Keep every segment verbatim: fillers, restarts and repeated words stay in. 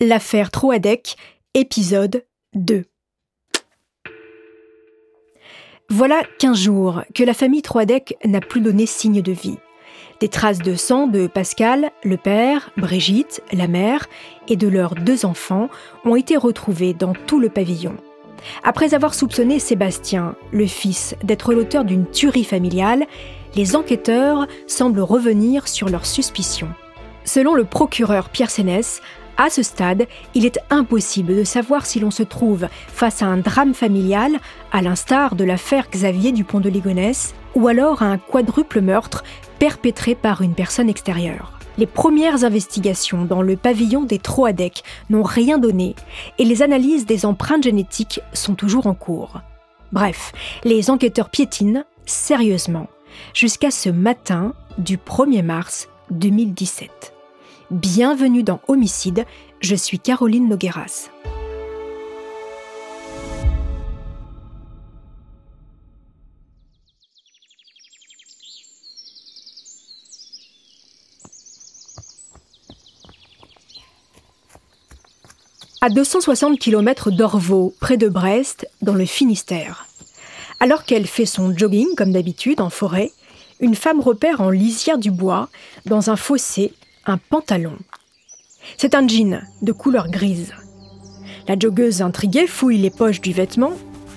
L'affaire Troadec, épisode deux. Voilà quinze jours que la famille Troadec n'a plus donné signe de vie. Des traces de sang de Pascal, le père, Brigitte, la mère, et de leurs deux enfants ont été retrouvées dans tout le pavillon. Après avoir soupçonné Sébastien, le fils, d'être l'auteur d'une tuerie familiale, les enquêteurs semblent revenir sur leurs suspicions. Selon le procureur Pierre Sénès, à ce stade, il est impossible de savoir si l'on se trouve face à un drame familial, à l'instar de l'affaire Xavier Dupont de Ligonnès, ou alors à un quadruple meurtre perpétré par une personne extérieure. Les premières investigations dans le pavillon des Troadec n'ont rien donné et les analyses des empreintes génétiques sont toujours en cours. Bref, les enquêteurs piétinent sérieusement jusqu'à ce matin du premier mars deux mille dix-sept. Bienvenue dans Homicide, je suis Caroline Nogueras. À deux cent soixante kilomètres d'Orvaux, près de Brest, dans le Finistère. Alors qu'elle fait son jogging, comme d'habitude, en forêt, une femme repère en lisière du bois, dans un fossé, un pantalon. C'est un jean de couleur grise. La joggeuse intriguée fouille les poches du vêtement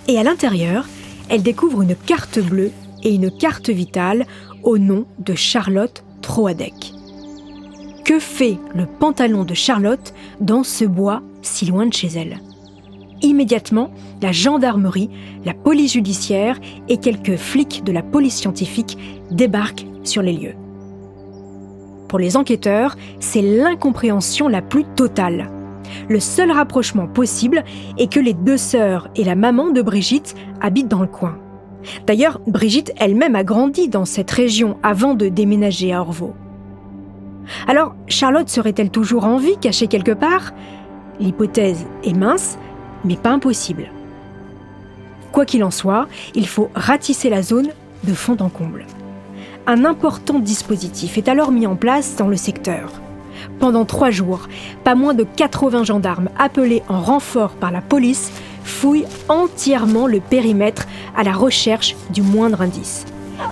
et à l'intérieur, elle découvre une carte bleue et une carte vitale au nom de Charlotte Troadec. Que fait le pantalon de Charlotte dans ce bois si loin de chez elle ? Immédiatement, la gendarmerie, la police judiciaire et quelques flics de la police scientifique débarquent sur les lieux. Pour les enquêteurs, c'est l'incompréhension la plus totale. Le seul rapprochement possible est que les deux sœurs et la maman de Brigitte habitent dans le coin. D'ailleurs, Brigitte elle-même a grandi dans cette région avant de déménager à Orvaux. Alors, Charlotte serait-elle toujours en vie, cachée quelque part ? L'hypothèse est mince, mais pas impossible. Quoi qu'il en soit, il faut ratisser la zone de fond en comble. Un important dispositif est alors mis en place dans le secteur. Pendant trois jours, pas moins de quatre-vingts gendarmes appelés en renfort par la police fouillent entièrement le périmètre à la recherche du moindre indice.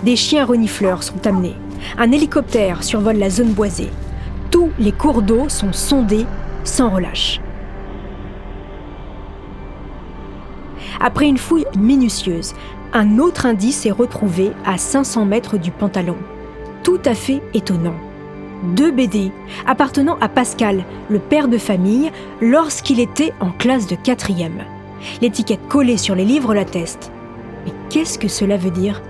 Des chiens renifleurs sont amenés, un hélicoptère survole la zone boisée. Tous les cours d'eau sont sondés sans relâche. Après une fouille minutieuse, un autre indice est retrouvé à cinq cents mètres du pantalon. Tout à fait étonnant. Deux B D appartenant à Pascal, le père de famille, lorsqu'il était en classe de quatrième. L'étiquette collée sur les livres l'atteste. Mais qu'est-ce que cela veut dire ?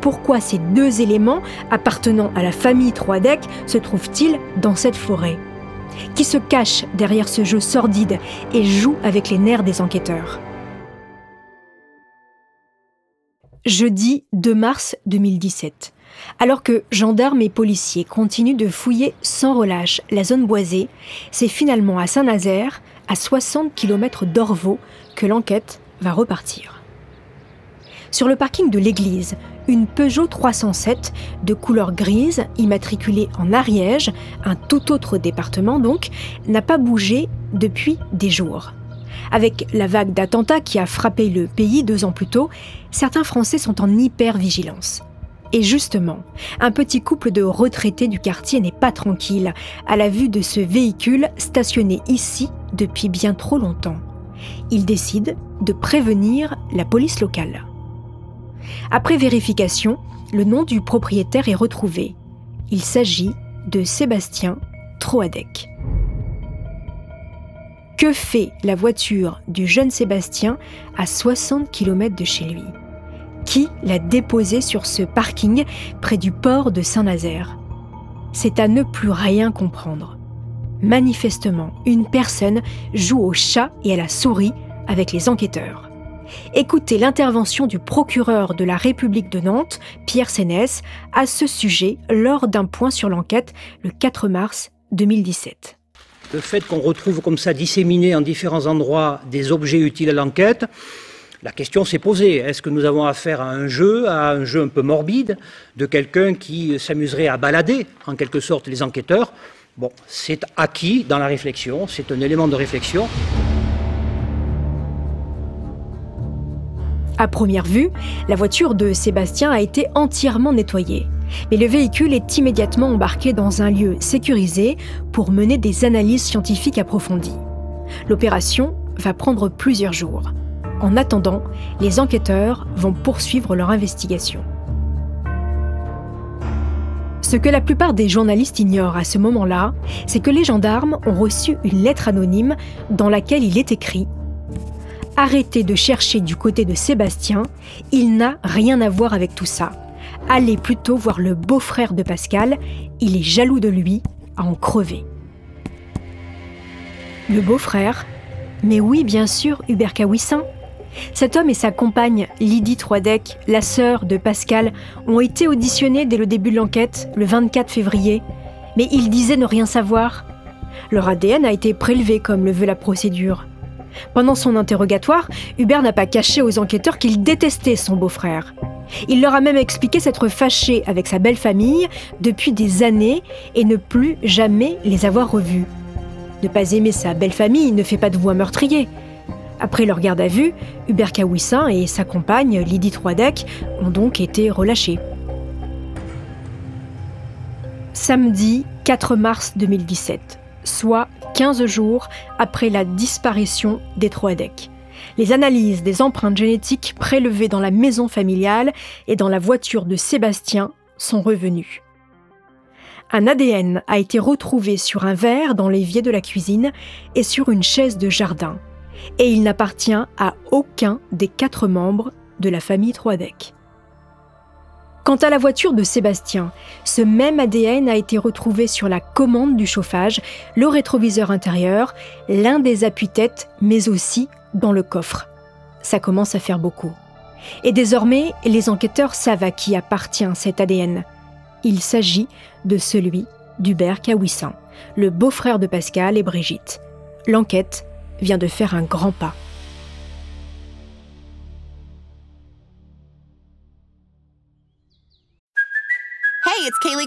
Pourquoi ces deux éléments appartenant à la famille Troadec se trouvent-ils dans cette forêt ? Qui se cache derrière ce jeu sordide et joue avec les nerfs des enquêteurs ? Jeudi deux mars deux mille dix-sept, alors que gendarmes et policiers continuent de fouiller sans relâche la zone boisée, c'est finalement à Saint-Nazaire, à soixante kilomètres d'Orvaux, que l'enquête va repartir. Sur le parking de l'église, une Peugeot trois cent sept de couleur grise, immatriculée en Ariège, un tout autre département donc, n'a pas bougé depuis des jours. Avec la vague d'attentats qui a frappé le pays deux ans plus tôt, certains Français sont en hyper-vigilance. Et justement, un petit couple de retraités du quartier n'est pas tranquille à la vue de ce véhicule stationné ici depuis bien trop longtemps. Ils décident de prévenir la police locale. Après vérification, le nom du propriétaire est retrouvé. Il s'agit de Sébastien Troadec. Que fait la voiture du jeune Sébastien à soixante kilomètres de chez lui ? Qui l'a déposée sur ce parking près du port de Saint-Nazaire ? C'est à ne plus rien comprendre. Manifestement, une personne joue au chat et à la souris avec les enquêteurs. Écoutez l'intervention du procureur de la République de Nantes, Pierre Sénès, à ce sujet lors d'un point sur l'enquête le quatre mars deux mille dix-sept. Le fait qu'on retrouve comme ça disséminés en différents endroits des objets utiles à l'enquête, la question s'est posée. Est-ce que nous avons affaire à un jeu, à un jeu un peu morbide, de quelqu'un qui s'amuserait à balader, en quelque sorte, les enquêteurs ? Bon, c'est acquis dans la réflexion, c'est un élément de réflexion. À première vue, la voiture de Sébastien a été entièrement nettoyée. Mais le véhicule est immédiatement embarqué dans un lieu sécurisé pour mener des analyses scientifiques approfondies. L'opération va prendre plusieurs jours. En attendant, les enquêteurs vont poursuivre leur investigation. Ce que la plupart des journalistes ignorent à ce moment-là, c'est que les gendarmes ont reçu une lettre anonyme dans laquelle il est écrit « Arrêtez de chercher du côté de Sébastien, il n'a rien à voir avec tout ça. » Allez plutôt voir le beau-frère de Pascal, il est jaloux de lui, à en crever. Le beau-frère ? Mais oui, bien sûr, Hubert Caouissin. Cet homme et sa compagne, Lydie Troadec, la sœur de Pascal, ont été auditionnés dès le début de l'enquête, le vingt-quatre février. Mais ils disaient ne rien savoir. Leur A D N a été prélevé comme le veut la procédure. Pendant son interrogatoire, Hubert n'a pas caché aux enquêteurs qu'il détestait son beau-frère. Il leur a même expliqué s'être fâché avec sa belle famille depuis des années et ne plus jamais les avoir revus. Ne pas aimer sa belle famille ne fait pas de vous un meurtrier. Après leur garde à vue, Hubert Caouissin et sa compagne Lydie Troadec ont donc été relâchés. Samedi quatre mars deux mille dix-sept, soit quinze jours après la disparition des Troadec. Les analyses des empreintes génétiques prélevées dans la maison familiale et dans la voiture de Sébastien sont revenues. Un A D N a été retrouvé sur un verre dans l'évier de la cuisine et sur une chaise de jardin. Et il n'appartient à aucun des quatre membres de la famille Troadec. Quant à la voiture de Sébastien, ce même A D N a été retrouvé sur la commande du chauffage, le rétroviseur intérieur, l'un des appuis-têtes, mais aussi dans le coffre. Ça commence à faire beaucoup. Et désormais, les enquêteurs savent à qui appartient cet A D N. Il s'agit de celui d'Hubert Caouissin, le beau-frère de Pascal et Brigitte. L'enquête vient de faire un grand pas. It's Kaylee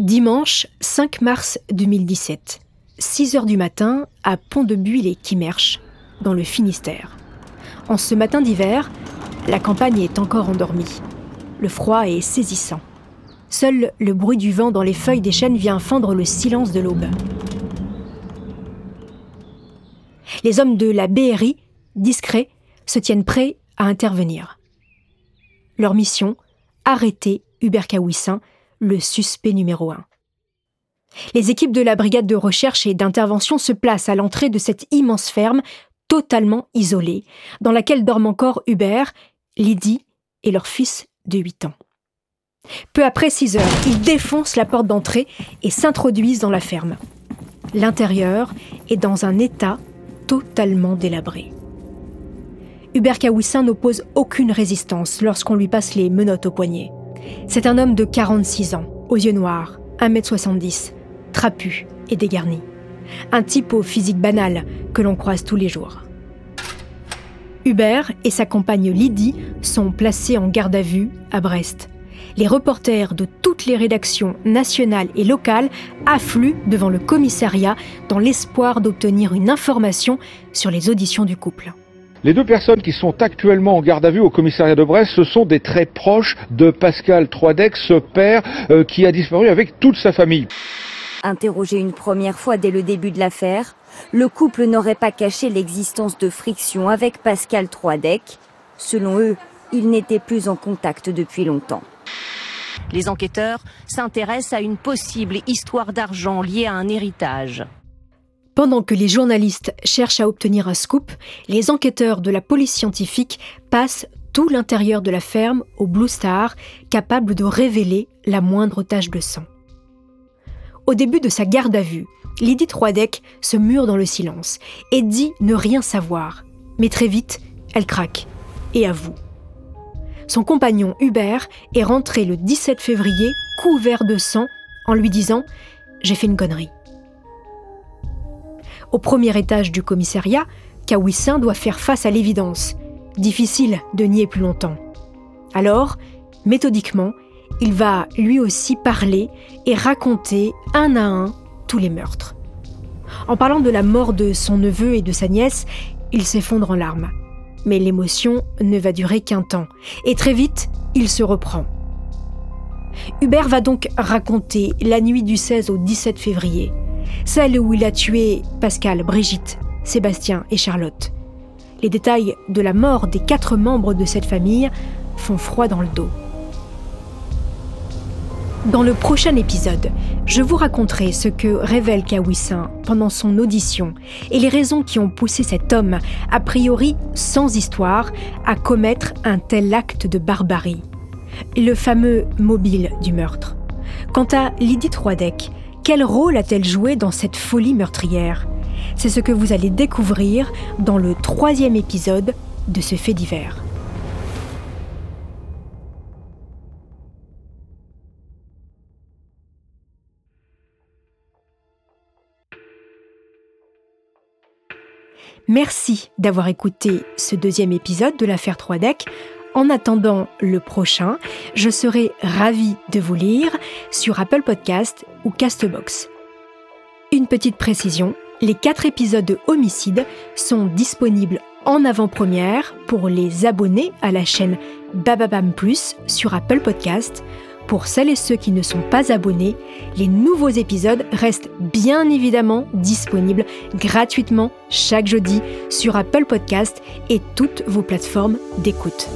Dimanche cinq mars deux mille dix-sept, six heures du matin à Pont-de-Buis-lès-Quimerch, dans le Finistère. En ce matin d'hiver, la campagne est encore endormie. Le froid est saisissant. Seul le bruit du vent dans les feuilles des chênes vient fendre le silence de l'aube. Les hommes de la B R I, discrets, se tiennent prêts à intervenir. Leur mission, arrêter Hubert Caouissin, le suspect numéro un. Les équipes de la brigade de recherche et d'intervention se placent à l'entrée de cette immense ferme, totalement isolée, dans laquelle dorment encore Hubert, Lydie et leur fils de huit ans. Peu après six heures, ils défoncent la porte d'entrée et s'introduisent dans la ferme. L'intérieur est dans un état totalement délabré. Hubert Caouissin n'oppose aucune résistance lorsqu'on lui passe les menottes aux poignets. C'est un homme de quarante-six ans, aux yeux noirs, un mètre soixante-dix, trapu et dégarni. Un type au physique banal que l'on croise tous les jours. Hubert et sa compagne Lydie sont placés en garde à vue à Brest. Les reporters de toutes les rédactions nationales et locales affluent devant le commissariat dans l'espoir d'obtenir une information sur les auditions du couple. Les deux personnes qui sont actuellement en garde à vue au commissariat de Brest, ce sont des très proches de Pascal Troadec, ce père euh, qui a disparu avec toute sa famille. Interrogé une première fois dès le début de l'affaire, le couple n'aurait pas caché l'existence de frictions avec Pascal Troadec. Selon eux, ils n'étaient plus en contact depuis longtemps. Les enquêteurs s'intéressent à une possible histoire d'argent liée à un héritage. Pendant que les journalistes cherchent à obtenir un scoop, les enquêteurs de la police scientifique passent tout l'intérieur de la ferme au Blue Star, capable de révéler la moindre tache de sang. Au début de sa garde à vue, Lydie Troadec se mure dans le silence et dit ne rien savoir. Mais très vite, elle craque et avoue. Son compagnon Hubert est rentré le dix-sept février, couvert de sang, en lui disant « J'ai fait une connerie ». Au premier étage du commissariat, Caouissin doit faire face à l'évidence. Difficile de nier plus longtemps. Alors, méthodiquement, il va lui aussi parler et raconter un à un tous les meurtres. En parlant de la mort de son neveu et de sa nièce, il s'effondre en larmes. Mais l'émotion ne va durer qu'un temps. Et très vite, il se reprend. Hubert va donc raconter la nuit du seize au dix-sept février. Celle où il a tué Pascal, Brigitte, Sébastien et Charlotte. Les détails de la mort des quatre membres de cette famille font froid dans le dos. Dans le prochain épisode, je vous raconterai ce que révèle Caouissin pendant son audition et les raisons qui ont poussé cet homme, a priori sans histoire, à commettre un tel acte de barbarie. Le fameux mobile du meurtre. Quant à Lydie Troadec, quel rôle a-t-elle joué dans cette folie meurtrière ? C'est ce que vous allez découvrir dans le troisième épisode de ce fait divers. Merci d'avoir écouté ce deuxième épisode de l'affaire Troadec. En attendant le prochain, je serai ravie de vous lire sur Apple Podcasts ou Castbox. Une petite précision, les quatre épisodes de Homicide sont disponibles en avant-première pour les abonnés à la chaîne Bababam Plus sur Apple Podcasts. Pour celles et ceux qui ne sont pas abonnés, les nouveaux épisodes restent bien évidemment disponibles gratuitement chaque jeudi sur Apple Podcasts et toutes vos plateformes d'écoute.